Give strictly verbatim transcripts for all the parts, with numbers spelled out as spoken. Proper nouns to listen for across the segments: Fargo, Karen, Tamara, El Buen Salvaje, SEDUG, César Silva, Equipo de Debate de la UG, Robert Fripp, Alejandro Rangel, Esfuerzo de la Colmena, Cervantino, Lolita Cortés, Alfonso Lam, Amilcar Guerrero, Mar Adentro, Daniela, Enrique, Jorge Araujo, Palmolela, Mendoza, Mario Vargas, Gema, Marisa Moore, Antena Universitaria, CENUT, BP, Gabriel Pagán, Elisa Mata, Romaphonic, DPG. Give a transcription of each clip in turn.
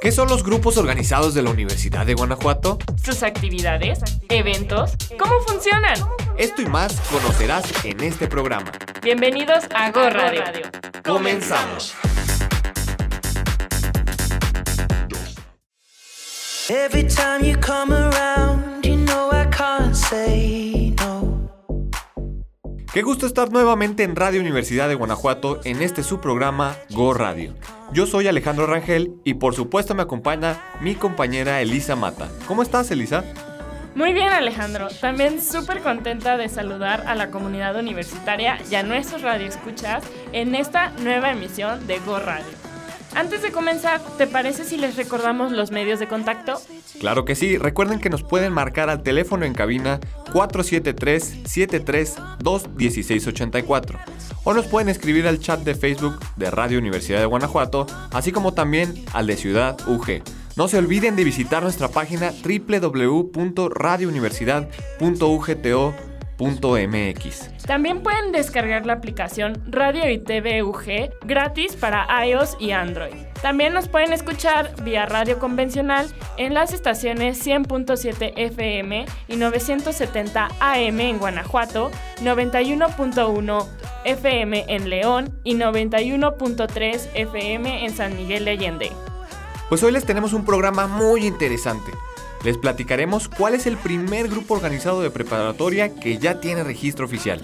¿Qué son los grupos organizados de la Universidad de Guanajuato? Sus actividades, eventos, ¿cómo funcionan? Esto y más conocerás en este programa. Bienvenidos a GORRADIO. Comenzamos. Every time you come around, you know I can't say no. Qué gusto estar nuevamente en Radio Universidad de Guanajuato en este su programa GORRADIO. Yo soy Alejandro Rangel y por supuesto me acompaña mi compañera Elisa Mata. ¿Cómo estás, Elisa? Muy bien, Alejandro. También súper contenta de saludar a la comunidad universitaria y a nuestros radioescuchas en esta nueva emisión de GORRADIO. Antes de comenzar, ¿te parece si les recordamos los medios de contacto? Claro que sí. Recuerden que nos pueden marcar al teléfono en cabina cuatro siete tres, siete tres dos, uno seis ocho cuatro. O nos pueden escribir al chat de Facebook de Radio Universidad de Guanajuato, así como también al de Ciudad U G. No se olviden de visitar nuestra página doble u doble u doble u punto radio universidad punto u g t o punto m x. También pueden descargar la aplicación Radio y T V U G gratis para iOS y Android. También nos pueden escuchar vía radio convencional en las estaciones cien punto siete F M y novecientos setenta A M en Guanajuato, noventa y uno punto uno F M en León y noventa y uno punto tres F M en San Miguel de Allende. Pues hoy les tenemos un programa muy interesante. Les platicaremos cuál es el primer grupo organizado de preparatoria que ya tiene registro oficial.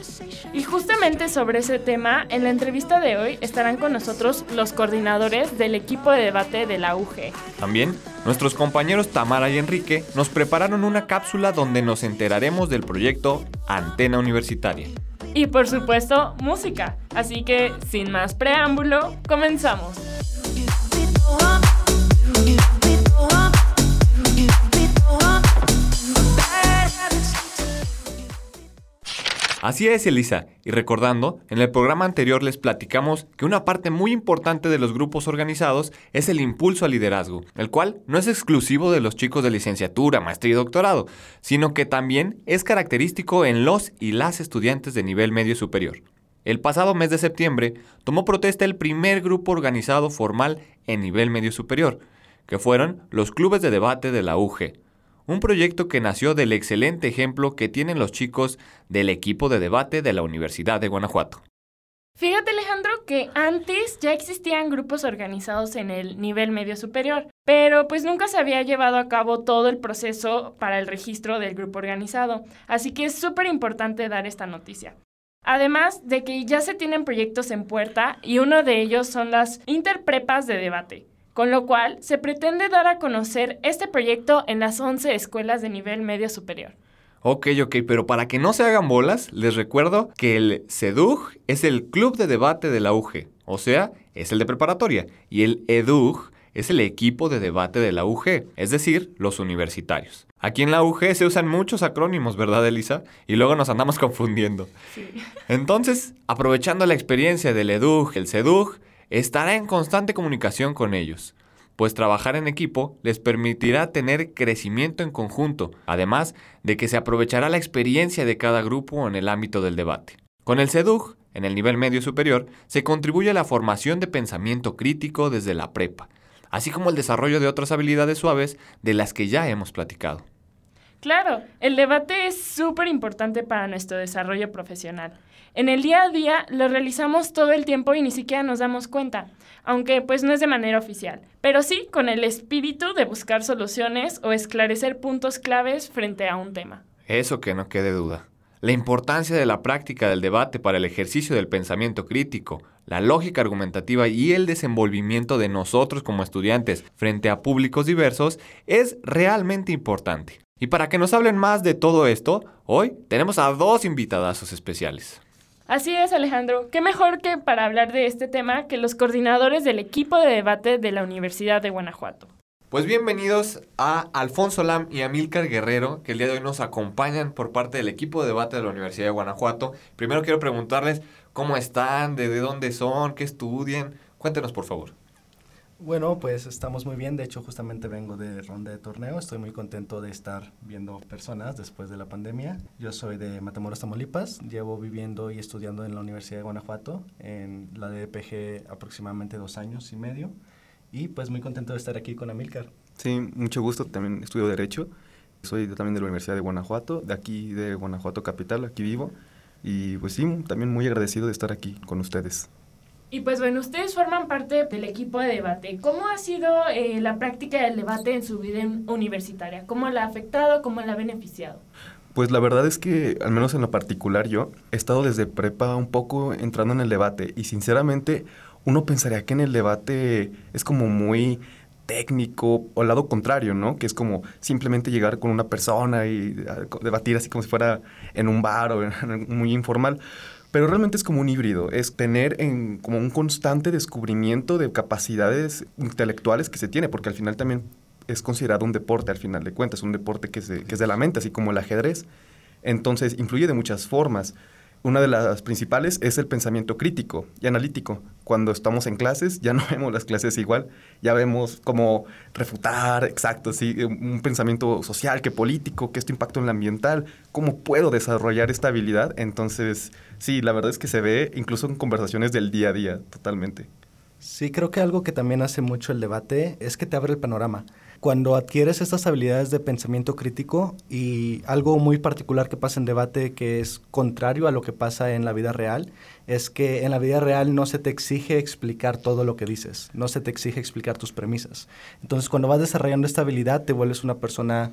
Y justamente sobre ese tema, en la entrevista de hoy estarán con nosotros los coordinadores del equipo de debate de la U G. También, nuestros compañeros Tamara y Enrique nos prepararon una cápsula donde nos enteraremos del proyecto Antena Universitaria. Y por supuesto, música. Así que, sin más preámbulo, comenzamos. Así es, Elisa, y recordando, en el programa anterior les platicamos que una parte muy importante de los grupos organizados es el impulso al liderazgo, el cual no es exclusivo de los chicos de licenciatura, maestría y doctorado, sino que también es característico en los y las estudiantes de nivel medio superior. El pasado mes de septiembre tomó protesta el primer grupo organizado formal en nivel medio superior, que fueron los clubes de debate de la U G. Un proyecto que nació del excelente ejemplo que tienen los chicos del equipo de debate de la Universidad de Guanajuato. Fíjate, Alejandro, que antes ya existían grupos organizados en el nivel medio superior, pero pues nunca se había llevado a cabo todo el proceso para el registro del grupo organizado, así que es súper importante dar esta noticia. Además de que ya se tienen proyectos en puerta y uno de ellos son las interprepas de debate. Con lo cual, se pretende dar a conocer este proyecto en las once escuelas de nivel medio superior. Ok, ok, pero para que no se hagan bolas, les recuerdo que el SEDUG es el club de debate de la U G, o sea, es el de preparatoria, y el EDUG es el equipo de debate de la U G, es decir, los universitarios. Aquí en la U G se usan muchos acrónimos, ¿verdad, Elisa? Y luego nos andamos confundiendo. Sí. Entonces, aprovechando la experiencia del EDUG, el SEDUG, estará en constante comunicación con ellos, pues trabajar en equipo les permitirá tener crecimiento en conjunto, además de que se aprovechará la experiencia de cada grupo en el ámbito del debate. Con el SEDUG, en el nivel medio superior, se contribuye a la formación de pensamiento crítico desde la prepa, así como el desarrollo de otras habilidades suaves de las que ya hemos platicado. Claro, el debate es súper importante para nuestro desarrollo profesional. En el día a día lo realizamos todo el tiempo y ni siquiera nos damos cuenta, aunque pues no es de manera oficial, pero sí con el espíritu de buscar soluciones o esclarecer puntos claves frente a un tema. Eso que no quede duda. La importancia de la práctica del debate para el ejercicio del pensamiento crítico, la lógica argumentativa y el desenvolvimiento de nosotros como estudiantes frente a públicos diversos es realmente importante. Y para que nos hablen más de todo esto, hoy tenemos a dos invitadazos especiales. Así es, Alejandro. Qué mejor que para hablar de este tema que los coordinadores del equipo de debate de la Universidad de Guanajuato. Pues bienvenidos a Alfonso Lam y a Amilcar Guerrero, que el día de hoy nos acompañan por parte del equipo de debate de la Universidad de Guanajuato. Primero quiero preguntarles cómo están, de dónde son, qué estudian. Cuéntenos, por favor. Bueno, pues estamos muy bien. De hecho, justamente vengo de ronda de torneo. Estoy muy contento de estar viendo personas después de la pandemia. Yo soy de Matamoros, Tamaulipas. Llevo viviendo y estudiando en la Universidad de Guanajuato, en la D P G aproximadamente dos años y medio. y pues muy contento de estar aquí con Amilcar. Sí, mucho gusto, también estudio Derecho, soy también de la Universidad de Guanajuato, de aquí de Guanajuato Capital, aquí vivo, y pues sí, también muy agradecido de estar aquí con ustedes. Y pues bueno, ustedes forman parte del equipo de debate. ¿Cómo ha sido eh, la práctica del debate en su vida universitaria? ¿Cómo la ha afectado? ¿Cómo la ha beneficiado? Pues la verdad es que, al menos en lo particular yo, he estado desde prepa un poco entrando en el debate. Y sinceramente, uno pensaría que en el debate es como muy técnico, o al lado contrario, ¿no? Que es como simplemente llegar con una persona y debatir así como si fuera en un bar o en, muy informal. Pero realmente es como un híbrido, es tener en, como un constante descubrimiento de capacidades intelectuales que se tiene, porque al final también es considerado un deporte, al final de cuentas, un deporte que, se, que es de la mente, así como el ajedrez. Entonces, influye de muchas formas. Una de las principales es el pensamiento crítico y analítico. Cuando estamos en clases, ya no vemos las clases igual, ya vemos cómo refutar, exacto, sí, un pensamiento social, que político, que esto impacta en lo ambiental, cómo puedo desarrollar esta habilidad. Entonces, sí, la verdad es que se ve incluso en conversaciones del día a día, totalmente. Sí, creo que algo que también hace mucho el debate es que te abre el panorama. Cuando adquieres estas habilidades de pensamiento crítico y algo muy particular que pasa en debate que es contrario a lo que pasa en la vida real, es que en la vida real no se te exige explicar todo lo que dices, no se te exige explicar tus premisas. Entonces, cuando vas desarrollando esta habilidad, te vuelves una persona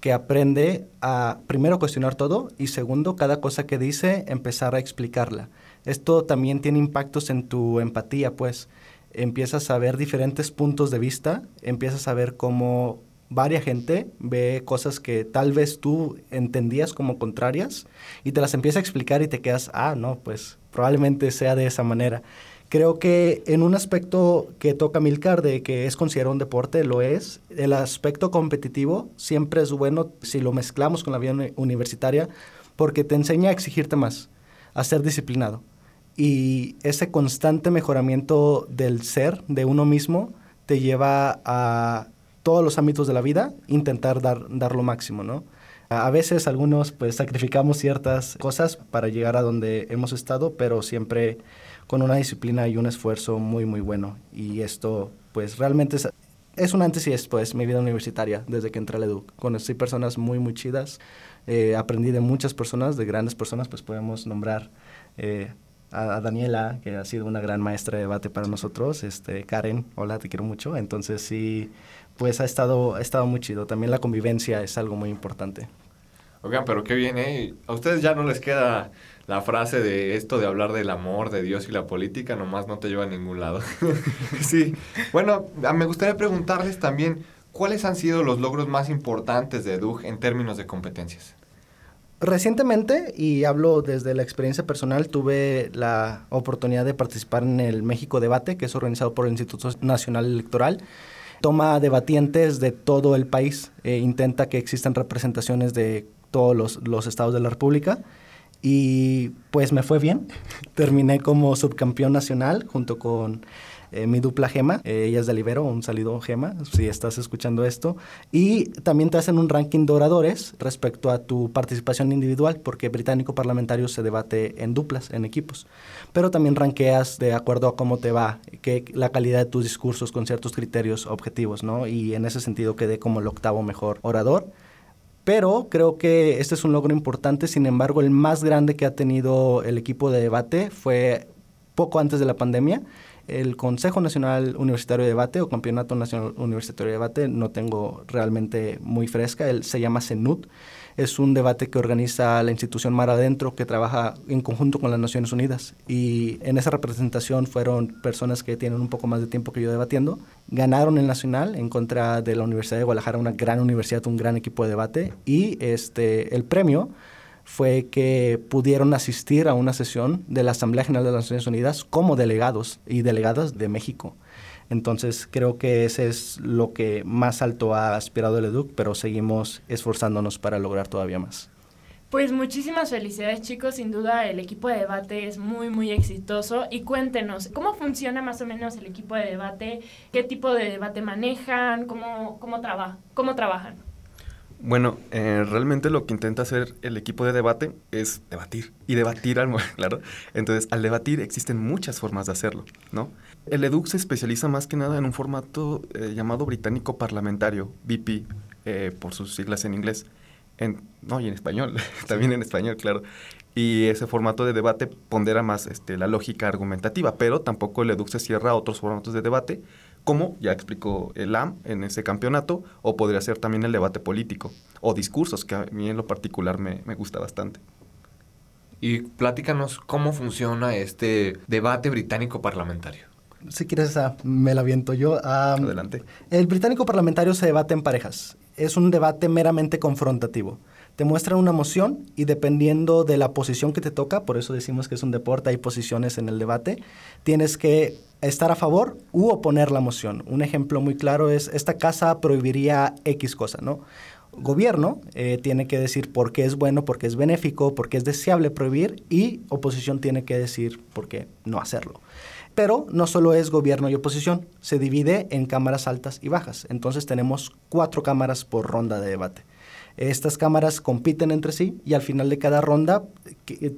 que aprende a, primero, cuestionar todo y, segundo, cada cosa que dice, empezar a explicarla. Esto también tiene impactos en tu empatía, pues. Empiezas a ver diferentes puntos de vista, empiezas a ver cómo varia gente ve cosas que tal vez tú entendías como contrarias y te las empieza a explicar y te quedas, ah, no, pues probablemente sea de esa manera. Creo que en un aspecto que toca Amilcar de que es considerado un deporte, lo es. El aspecto competitivo siempre es bueno si lo mezclamos con la vida universitaria porque te enseña a exigirte más, a ser disciplinado. Y ese constante mejoramiento del ser, de uno mismo, te lleva a todos los ámbitos de la vida intentar dar, dar lo máximo, ¿no? A veces algunos pues sacrificamos ciertas cosas para llegar a donde hemos estado, pero siempre con una disciplina y un esfuerzo muy, muy bueno. Y esto pues realmente es, es un antes y después mi vida universitaria desde que entré a la SEDUG. Conocí personas muy, muy chidas. Eh, aprendí de muchas personas, de grandes personas, pues podemos nombrar... Eh, a Daniela, que ha sido una gran maestra de debate para nosotros, este, Karen, hola, te quiero mucho, entonces sí, pues ha estado, ha estado muy chido, también la convivencia es algo muy importante. Oigan, pero qué bien, ¿eh? ¿A ustedes ya no les queda la frase de esto de hablar del amor, de Dios y la política? Nomás no te lleva a ningún lado. Sí, bueno, me gustaría preguntarles también, ¿cuáles han sido los logros más importantes de SEDUG en términos de competencias? Recientemente, y hablo desde la experiencia personal, tuve la oportunidad de participar en el México Debate, que es organizado por el Instituto Nacional Electoral. Toma debatientes de todo el país, eh, intenta que existan representaciones de todos los, los estados de la República. Y pues me fue bien, terminé como subcampeón nacional junto con eh, mi dupla Gema, eh, ella es de Libero, un saludo Gema, si estás escuchando esto. Y también te hacen un ranking de oradores respecto a tu participación individual, porque británico parlamentario se debate en duplas, en equipos. Pero también ranqueas de acuerdo a cómo te va, que la calidad de tus discursos con ciertos criterios objetivos, ¿no? Y en ese sentido quedé como el octavo mejor orador. Pero creo que este es un logro importante, sin embargo, el más grande que ha tenido el equipo de debate fue poco antes de la pandemia. El Consejo Nacional Universitario de Debate o Campeonato Nacional Universitario de Debate, no tengo realmente muy fresca, él se llama CENUT. Es un debate que organiza la institución Mar Adentro que trabaja en conjunto con las Naciones Unidas. Y en esa representación fueron personas que tienen un poco más de tiempo que yo debatiendo. Ganaron el nacional en contra de la Universidad de Guadalajara, una gran universidad, un gran equipo de debate. Y este, el premio fue que pudieron asistir a una sesión de la Asamblea General de las Naciones Unidas como delegados y delegadas de México. Entonces, creo que ese es lo que más alto ha aspirado el SEDUG, pero seguimos esforzándonos para lograr todavía más. Pues muchísimas felicidades, chicos. Sin duda, el equipo de debate es muy, muy exitoso. Y cuéntenos, ¿cómo funciona más o menos el equipo de debate? ¿Qué tipo de debate manejan? ¿Cómo, cómo, traba, cómo trabajan? Bueno, eh, realmente lo que intenta hacer el equipo de debate es debatir, y debatir, al, claro. Entonces, al debatir existen muchas formas de hacerlo, ¿no? El EDUG se especializa más que nada en un formato eh, llamado británico parlamentario, B P, eh, por sus siglas en inglés, en, no, y en español, también en español, claro. Y ese formato de debate pondera más este, la lógica argumentativa, pero tampoco el EDUG se cierra a otros formatos de debate, como ya explicó el L A M en ese campeonato, o podría ser también el debate político, o discursos, que a mí en lo particular me, me gusta bastante. Y platícanos cómo funciona este debate británico parlamentario. Si quieres, uh, me la aviento yo. Um, Adelante. El británico parlamentario se debate en parejas. Es un debate meramente confrontativo. Te muestran una moción y dependiendo de la posición que te toca, por eso decimos que es un deporte, hay posiciones en el debate, tienes que estar a favor u oponer la moción. Un ejemplo muy claro es, esta casa prohibiría X cosa, ¿no? Gobierno eh, tiene que decir por qué es bueno, por qué es benéfico, por qué es deseable prohibir, y oposición tiene que decir por qué no hacerlo. Pero no solo es gobierno y oposición, se divide en cámaras altas y bajas. Entonces tenemos cuatro cámaras por ronda de debate. Estas cámaras compiten entre sí y al final de cada ronda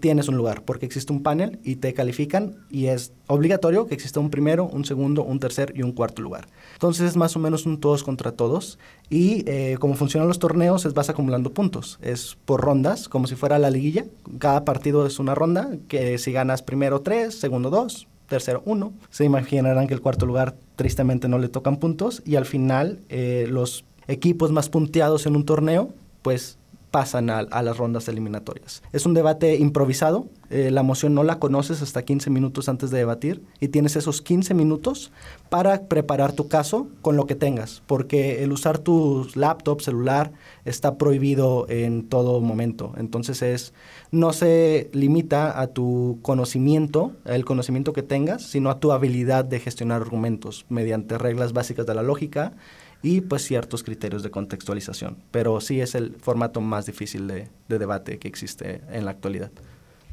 tienes un lugar, porque existe un panel y te califican, y es obligatorio que exista un primero, un segundo, un tercer y un cuarto lugar. Entonces es más o menos un todos contra todos, y eh, como funcionan los torneos es vas acumulando puntos, es por rondas, como si fuera la liguilla. Cada partido es una ronda, que si ganas primero tres, segundo dos, tercero uno. Se imaginarán que el cuarto lugar tristemente no le tocan puntos, y al final eh, los equipos más punteados en un torneo pues pasan a, a las rondas eliminatorias. Es un debate improvisado, eh, la moción no la conoces hasta quince minutos antes de debatir, y tienes esos quince minutos para preparar tu caso con lo que tengas, porque el usar tu laptop, celular, está prohibido en todo momento. Entonces es, no se limita a tu conocimiento, el conocimiento que tengas, sino a tu habilidad de gestionar argumentos mediante reglas básicas de la lógica, y pues ciertos criterios de contextualización. Pero sí es el formato más difícil de, de debate que existe en la actualidad.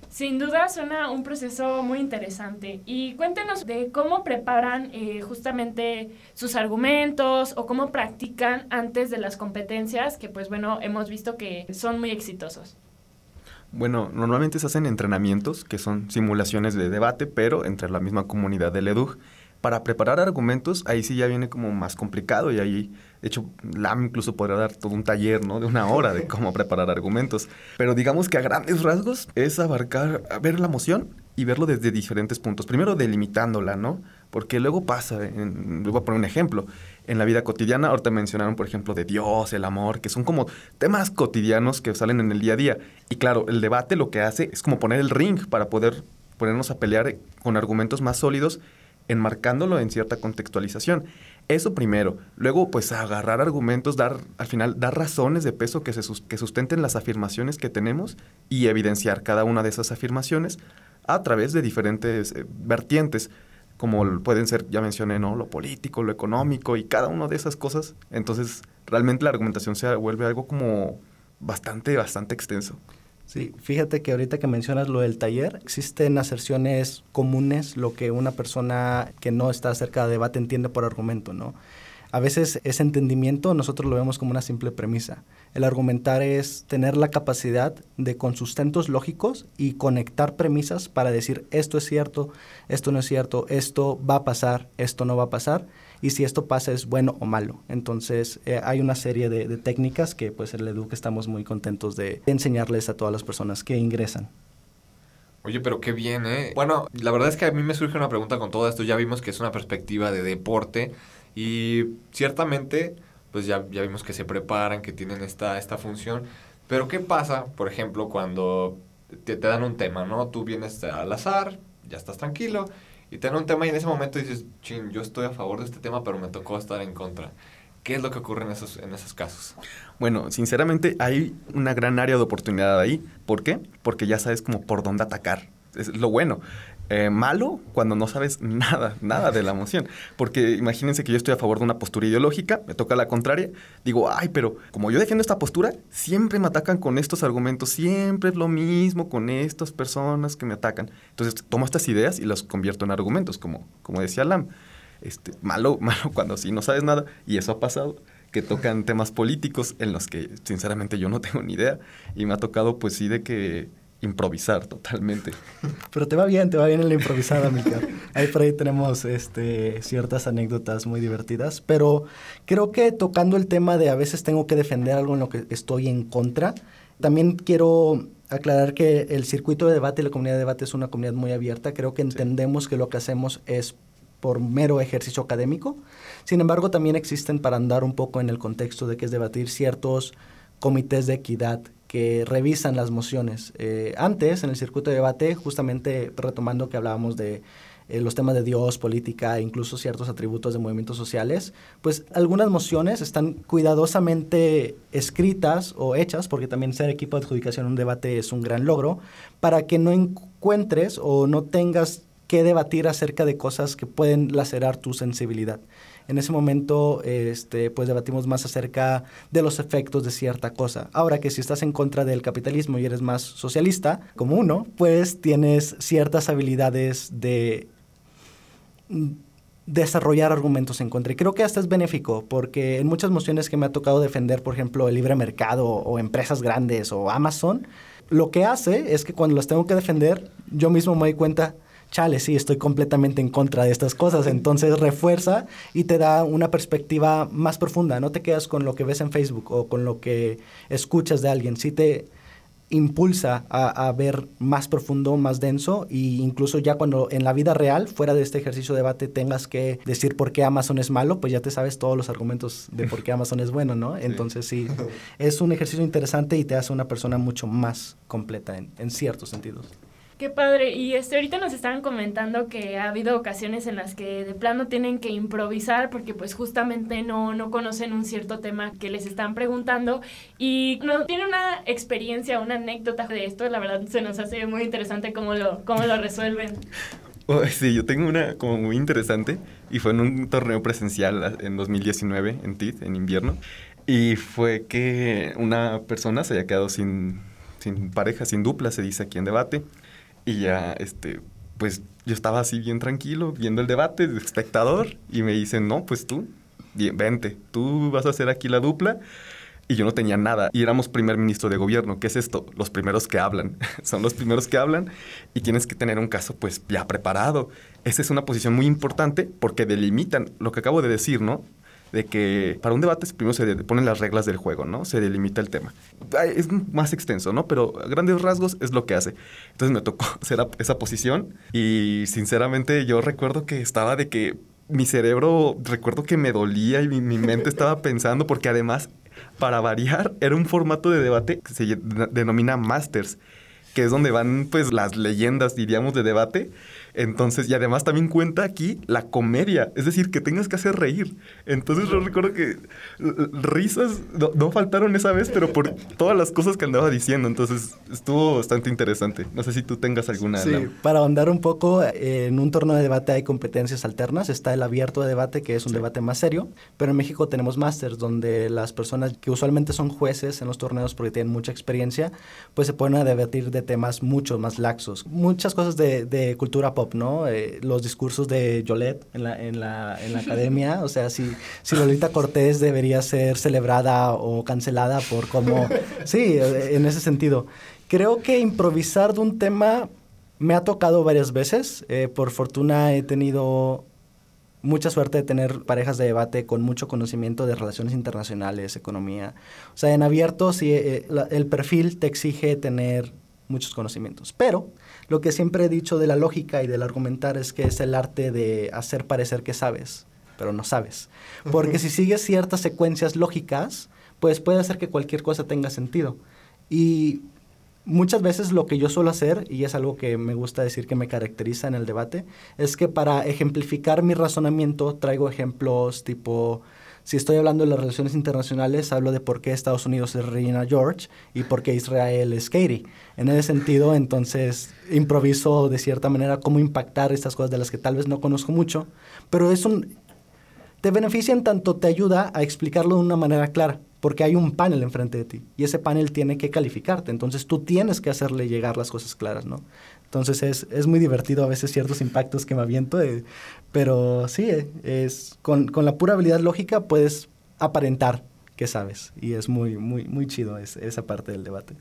Sin duda suena un proceso muy interesante. Y cuéntenos de cómo preparan eh, justamente sus argumentos, o cómo practican antes de las competencias, que pues bueno, hemos visto que son muy exitosos. Bueno, normalmente se hacen entrenamientos, que son simulaciones de debate, pero entre la misma comunidad del EDUG. Para preparar argumentos, ahí sí ya viene como más complicado, y ahí, de hecho, L A M incluso podría dar todo un taller, ¿no?, de una hora de cómo preparar argumentos. Pero digamos que a grandes rasgos es abarcar, ver la moción y verlo desde diferentes puntos. Primero delimitándola, ¿no? Porque luego pasa, en, voy a poner un ejemplo, en la vida cotidiana, ahorita mencionaron, por ejemplo, de Dios, el amor, que son como temas cotidianos que salen en el día a día. Y claro, el debate lo que hace es como poner el ring para poder ponernos a pelear con argumentos más sólidos, enmarcándolo en cierta contextualización. Eso primero. Luego, pues, agarrar argumentos, dar, al final, dar razones de peso que, se, que sustenten las afirmaciones que tenemos, y evidenciar cada una de esas afirmaciones a través de diferentes eh, vertientes, como pueden ser, ya mencioné, ¿no?, lo político, lo económico, y cada una de esas cosas. Entonces, realmente la argumentación se vuelve algo como bastante, bastante extenso. Sí, fíjate que ahorita que mencionas lo del taller, existen aserciones comunes, lo que una persona que no está cerca de debate entiende por argumento, ¿no? A veces ese entendimiento nosotros lo vemos como una simple premisa. El argumentar es tener la capacidad de, con sustentos lógicos y conectar premisas para decir esto es cierto, esto no es cierto, esto va a pasar, esto no va a pasar, y si esto pasa es bueno o malo. Entonces eh, hay una serie de, de técnicas que pues en el EDUG estamos muy contentos de enseñarles a todas las personas que ingresan. Oye, pero qué bien, ¿eh? Bueno, la verdad es que a mí me surge una pregunta con todo esto. Ya vimos que es una perspectiva de deporte, y ciertamente, pues ya, ya vimos que se preparan, que tienen esta, esta función. Pero ¿qué pasa, por ejemplo, cuando te, te dan un tema, ¿no? Tú vienes al azar, ya estás tranquilo, y te dan un tema y en ese momento dices, chin, yo estoy a favor de este tema, pero me tocó estar en contra. ¿Qué es lo que ocurre en esos, en esos casos? Bueno, sinceramente hay una gran área de oportunidad ahí. ¿Por qué? Porque ya sabes como por dónde atacar. Es lo bueno. Eh, malo cuando no sabes nada, nada de la moción. Porque imagínense que yo estoy a favor de una postura ideológica, me toca la contraria, digo, ay, pero como yo defiendo esta postura, siempre me atacan con estos argumentos, siempre es lo mismo con estas personas que me atacan. Entonces tomo estas ideas y las convierto en argumentos, como, como decía Lam. Este, malo, malo cuando sí no sabes nada, y eso ha pasado. que tocan temas políticos en los que sinceramente yo no tengo ni idea y me ha tocado pues sí de que improvisar totalmente. Pero te va bien, te va bien en la improvisada, Amilcar. Ahí por ahí tenemos este, ciertas anécdotas muy divertidas, pero creo que tocando el tema de a veces tengo que defender algo en lo que estoy en contra, también quiero aclarar que el circuito de debate y la comunidad de debate es una comunidad muy abierta. Creo que entendemos sí. que lo que hacemos es por mero ejercicio académico. Sin embargo, también existen para andar un poco en el contexto de que es debatir ciertos comités de equidad que revisan las mociones. Eh, antes, en el circuito de debate, justamente retomando que hablábamos de eh, los temas de Dios, política, incluso ciertos atributos de movimientos sociales, pues algunas mociones están cuidadosamente escritas o hechas, porque también ser equipo de adjudicación en un debate es un gran logro, para que no encuentres o no tengas que debatir acerca de cosas que pueden lacerar tu sensibilidad. En ese momento, este, pues debatimos más acerca de los efectos de cierta cosa. Ahora que si estás en contra del capitalismo y eres más socialista, como uno, pues tienes ciertas habilidades de desarrollar argumentos en contra. Y creo que hasta es benéfico, porque en muchas mociones que me ha tocado defender, por ejemplo, el libre mercado o empresas grandes o Amazon, lo que hace es que cuando las tengo que defender, yo mismo me doy cuenta, chale, sí, estoy completamente en contra de estas cosas. Entonces refuerza y te da una perspectiva más profunda. No te quedas con lo que ves en Facebook o con lo que escuchas de alguien. Sí te impulsa a, a ver más profundo, más denso, e incluso ya cuando en la vida real, fuera de este ejercicio de debate, tengas que decir por qué Amazon es malo, pues ya te sabes todos los argumentos de por qué Amazon es bueno, ¿no? Entonces sí, es un ejercicio interesante y te hace una persona mucho más completa en, en ciertos sentidos. Qué padre. Y este, ahorita nos estaban comentando que ha habido ocasiones en las que de plano tienen que improvisar porque pues justamente no, no conocen un cierto tema que les están preguntando y no tienen una experiencia, una anécdota de esto. La verdad se nos hace muy interesante cómo lo, cómo lo resuelven. Oh, sí, yo tengo una como muy interesante y fue en un torneo presencial en dos mil diecinueve en T I D, en invierno, y fue que una persona se había quedado sin, sin pareja, sin dupla, se dice aquí en debate. Y ya, este, pues, yo estaba así bien tranquilo, viendo el debate de espectador, y me dicen, no, pues tú, vente, tú vas a hacer aquí la dupla, y yo no tenía nada. Y éramos primer ministro de gobierno, ¿qué es esto? Los primeros que hablan, son los primeros que hablan, y tienes que tener un caso, pues, ya preparado. Esa es una posición muy importante, porque delimitan lo que acabo de decir, ¿no? De que para un debate primero se ponen las reglas del juego, ¿no? Se delimita el tema. Es más extenso, ¿no? Pero a grandes rasgos es lo que hace. Entonces me tocó hacer esa posición y sinceramente yo recuerdo que estaba de que mi cerebro, recuerdo que me dolía y mi, mi mente estaba pensando porque además, para variar, era un formato de debate que se denomina Masters, que es donde van pues las leyendas, diríamos, de debate. Entonces, y además también cuenta aquí la comedia, es decir, que tengas que hacer reír. Entonces yo recuerdo que risas no, no faltaron esa vez, pero por todas las cosas que andaba diciendo. Entonces estuvo bastante interesante. No sé si tú tengas alguna. Sí, la... para ahondar un poco, eh, en un torneo de debate hay competencias alternas. Está el abierto de debate, que es un sí. debate más serio, pero en México tenemos másters, donde las personas que usualmente son jueces en los torneos porque tienen mucha experiencia, pues se ponen a debatir de temas mucho más laxos. Muchas cosas de, de cultura pop, ¿no? Eh, los discursos de Yolette en la, en la, en la academia, o sea, si, si Lolita Cortés debería ser celebrada o cancelada por cómo... Sí, en ese sentido. Creo que improvisar de un tema me ha tocado varias veces. Eh, por fortuna he tenido mucha suerte de tener parejas de debate con mucho conocimiento de relaciones internacionales, economía. O sea, en abierto sí, eh, la, el perfil te exige tener muchos conocimientos, pero... Lo que siempre he dicho de la lógica y del argumentar es que es el arte de hacer parecer que sabes, pero no sabes. Porque si sigues ciertas secuencias lógicas, pues puede hacer que cualquier cosa tenga sentido. Y muchas veces lo que yo suelo hacer, y es algo que me gusta decir que me caracteriza en el debate, es que para ejemplificar mi razonamiento traigo ejemplos tipo... Si estoy hablando de las relaciones internacionales, hablo de por qué Estados Unidos es Regina George y por qué Israel es Katie. En ese sentido, entonces, improviso de cierta manera cómo impactar estas cosas de las que tal vez no conozco mucho, pero es un, te beneficia en tanto te ayuda a explicarlo de una manera clara, porque hay un panel enfrente de ti y ese panel tiene que calificarte, entonces tú tienes que hacerle llegar las cosas claras, ¿no? Entonces, es, es muy divertido a veces ciertos impactos que me aviento de... Pero sí, es con, con la pura habilidad lógica puedes aparentar que sabes. Y es muy, muy, muy chido es, esa parte del debate.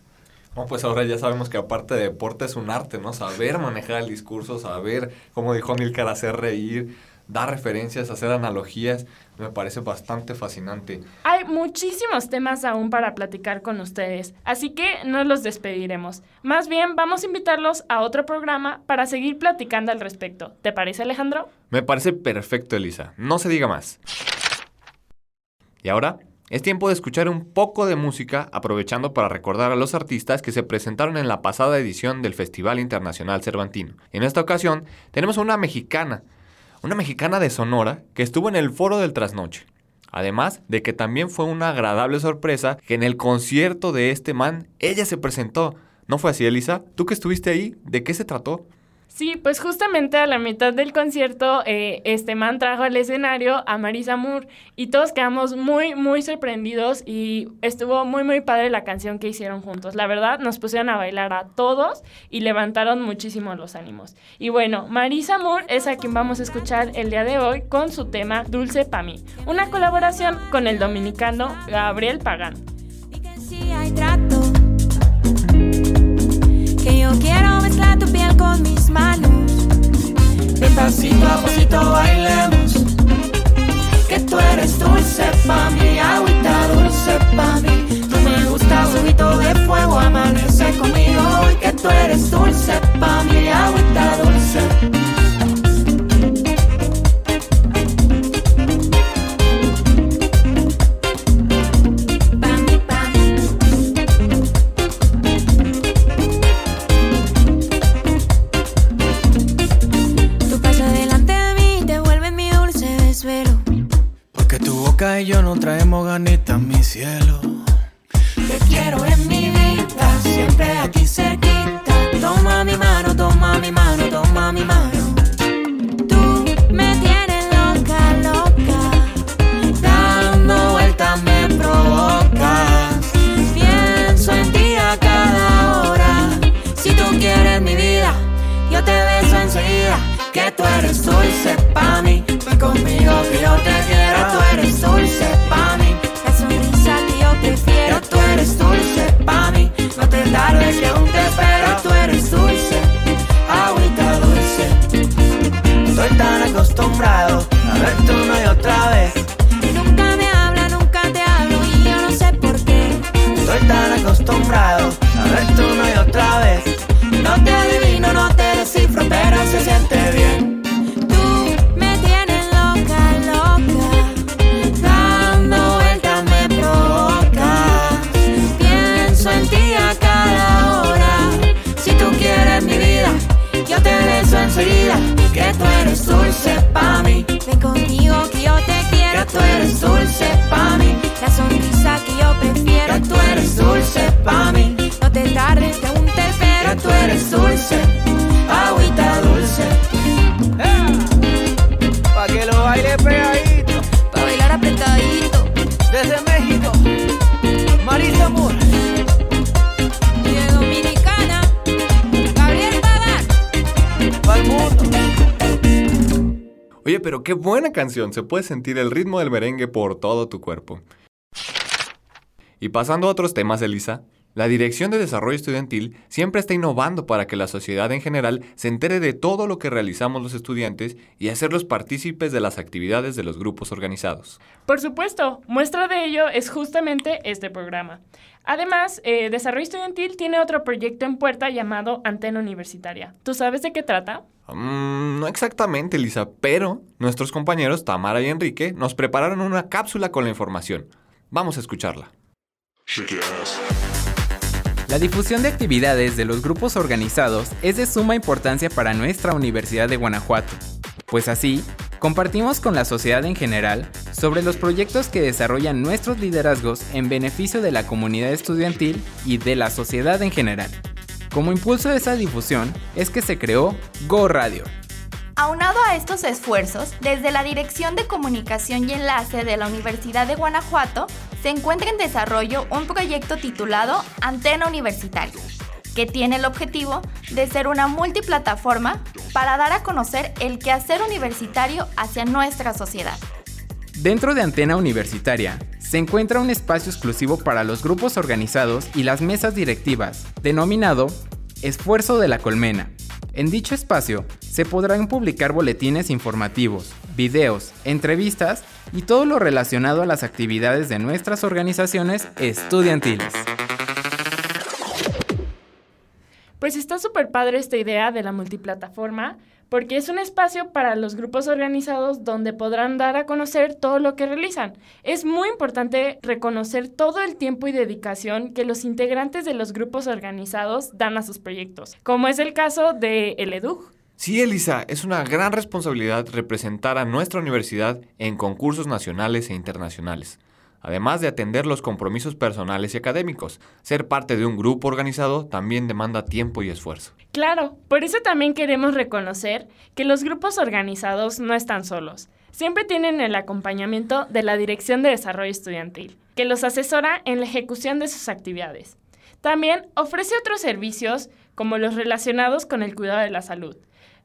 No, pues ahora ya sabemos que aparte de deporte es un arte, ¿no? Saber manejar el discurso, saber, como dijo Amilcar, hacer reír, dar referencias, hacer analogías, me parece bastante fascinante. Hay muchísimos temas aún para platicar con ustedes, así que no los despediremos. Más bien, vamos a invitarlos a otro programa para seguir platicando al respecto. ¿Te parece, Alejandro? Me parece perfecto, Elisa. No se diga más. Y ahora es tiempo de escuchar un poco de música, aprovechando para recordar a los artistas que se presentaron en la pasada edición del Festival Internacional Cervantino. En esta ocasión, tenemos a una mexicana, una mexicana de Sonora, que estuvo en el Foro del Trasnoche. Además de que también fue una agradable sorpresa que en el concierto de este man, ella se presentó. ¿No fue así, Elisa? ¿Tú que estuviste ahí? ¿De qué se trató? Sí, pues justamente a la mitad del concierto, eh, este man trajo al escenario a Marisa Moore y todos quedamos muy, muy sorprendidos y estuvo muy, muy padre la canción que hicieron juntos. La verdad, nos pusieron a bailar a todos y levantaron muchísimo los ánimos. Y bueno, Marisa Moore es a quien vamos a escuchar el día de hoy con su tema Dulce Pa' Mí, una colaboración con el dominicano Gabriel Pagán. Y que sí hay trato, que yo quiero mezclar tu piel con mis manos, que pasito a pasito bailemos, que tú eres dulce pa' mí, agüita dulce pa' mí, tú me gustas subito de fuego, amanece conmigo hoy, que tú eres dulce pa' mí, agüita dulce. Y yo no traemos ganitas, mi cielo. Te quiero en mi vida, siempre aquí cerquita. Toma mi mano, toma mi mano, toma mi mano. Tú me tienes loca, loca. Dando vueltas me provocas. Pienso en ti a cada hora. Si tú quieres mi vida, yo te beso enseguida. Que tú eres dulce pa' mí. Ven conmigo que yo te quiero. Tú eres dulce pa' mí, la sonrisa que yo prefiero. Tú eres dulce pa' mí, no te tardes que aún te espero. Tú eres dulce, agüita dulce. Estoy tan acostumbrado a ver tu novio otra vez. Nunca me habla, nunca te hablo y yo no sé por qué. Estoy tan acostumbrado a ver tu novio otra vez. No te adivino, no te descifro, pero se siente bien. Que tú eres dulce pa' mí, ven conmigo que yo te quiero. Que tú eres dulce pa' mí, la sonrisa que yo prefiero. Que tú eres dulce pa' mí, no te tardes que aún te espero. Que tú eres dulce, agüita dulce. eh, Pa' que lo baile pegadito, pa' bailar apretadito. Desde México, Marisa Moore. Oye, pero qué buena canción. Se puede sentir el ritmo del merengue por todo tu cuerpo. Y pasando a otros temas, Elisa, la Dirección de Desarrollo Estudiantil siempre está innovando para que la sociedad en general se entere de todo lo que realizamos los estudiantes y hacerlos partícipes de las actividades de los grupos organizados. Por supuesto, muestra de ello es justamente este programa. Además, eh, Desarrollo Estudiantil tiene otro proyecto en puerta llamado Antena Universitaria. ¿Tú sabes de qué trata? Um, no exactamente, Elisa, pero nuestros compañeros Tamara y Enrique nos prepararon una cápsula con la información. Vamos a escucharla. La difusión de actividades de los grupos organizados es de suma importancia para nuestra Universidad de Guanajuato, pues así, compartimos con la sociedad en general sobre los proyectos que desarrollan nuestros liderazgos en beneficio de la comunidad estudiantil y de la sociedad en general. Como impulso de esa difusión es que se creó GORRADIO. Aunado a estos esfuerzos, desde la Dirección de Comunicación y Enlace de la Universidad de Guanajuato, se encuentra en desarrollo un proyecto titulado Antena Universitaria, que tiene el objetivo de ser una multiplataforma para dar a conocer el quehacer universitario hacia nuestra sociedad. Dentro de Antena Universitaria se encuentra un espacio exclusivo para los grupos organizados y las mesas directivas, denominado Esfuerzo de la Colmena. En dicho espacio se podrán publicar boletines informativos, videos, entrevistas y todo lo relacionado a las actividades de nuestras organizaciones estudiantiles. Pues está súper padre esta idea de la multiplataforma, porque es un espacio para los grupos organizados donde podrán dar a conocer todo lo que realizan. Es muy importante reconocer todo el tiempo y dedicación que los integrantes de los grupos organizados dan a sus proyectos, como es el caso de el E D U G. Sí, Elisa, es una gran responsabilidad representar a nuestra universidad en concursos nacionales e internacionales. Además de atender los compromisos personales y académicos, ser parte de un grupo organizado también demanda tiempo y esfuerzo. Claro, por eso también queremos reconocer que los grupos organizados no están solos. Siempre tienen el acompañamiento de la Dirección de Desarrollo Estudiantil, que los asesora en la ejecución de sus actividades. También ofrece otros servicios como los relacionados con el cuidado de la salud,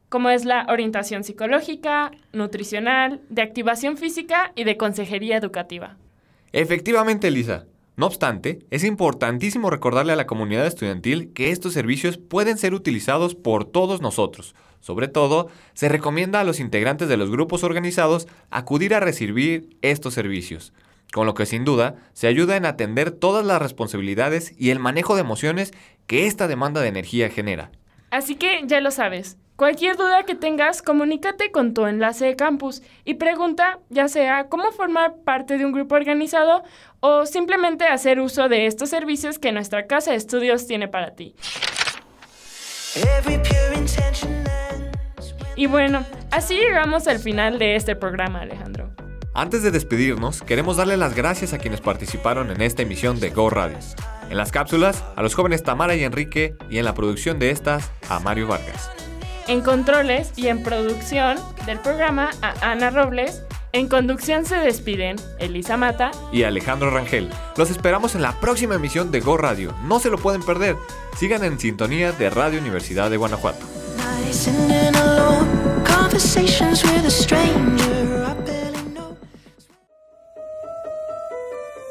como es la orientación psicológica, nutricional, de activación física y de consejería educativa. Efectivamente, Elisa. No obstante, es importantísimo recordarle a la comunidad estudiantil que estos servicios pueden ser utilizados por todos nosotros. Sobre todo, se recomienda a los integrantes de los grupos organizados acudir a recibir estos servicios, con lo que sin duda se ayuda en atender todas las responsabilidades y el manejo de emociones que esta demanda de energía genera. Así que ya lo sabes. Cualquier duda que tengas, comunícate con tu enlace de campus y pregunta ya sea cómo formar parte de un grupo organizado o simplemente hacer uso de estos servicios que nuestra casa de estudios tiene para ti. Y bueno, así llegamos al final de este programa, Alejandro. Antes de despedirnos, queremos darle las gracias a quienes participaron en esta emisión de GORRADIO. En las cápsulas, a los jóvenes Tamara y Enrique, y en la producción de estas, a Mario Vargas. En controles y en producción del programa a Ana Robles. En conducción se despiden Elisa Mata y Alejandro Rangel. Los esperamos en la próxima emisión de GORRADIO. No se lo pueden perder. Sigan en sintonía de Radio Universidad de Guanajuato.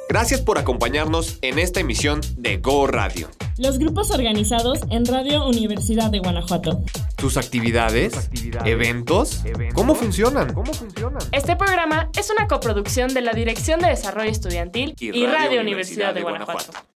Gracias por acompañarnos en esta emisión de GORRADIO. Los grupos organizados en Radio Universidad de Guanajuato. Tus actividades, Tus actividades eventos, eventos ¿cómo, funcionan? ¿Cómo funcionan? Este programa es una coproducción de la Dirección de Desarrollo Estudiantil y, y Radio, Radio Universidad, Universidad de, de Guanajuato. Guanajuato.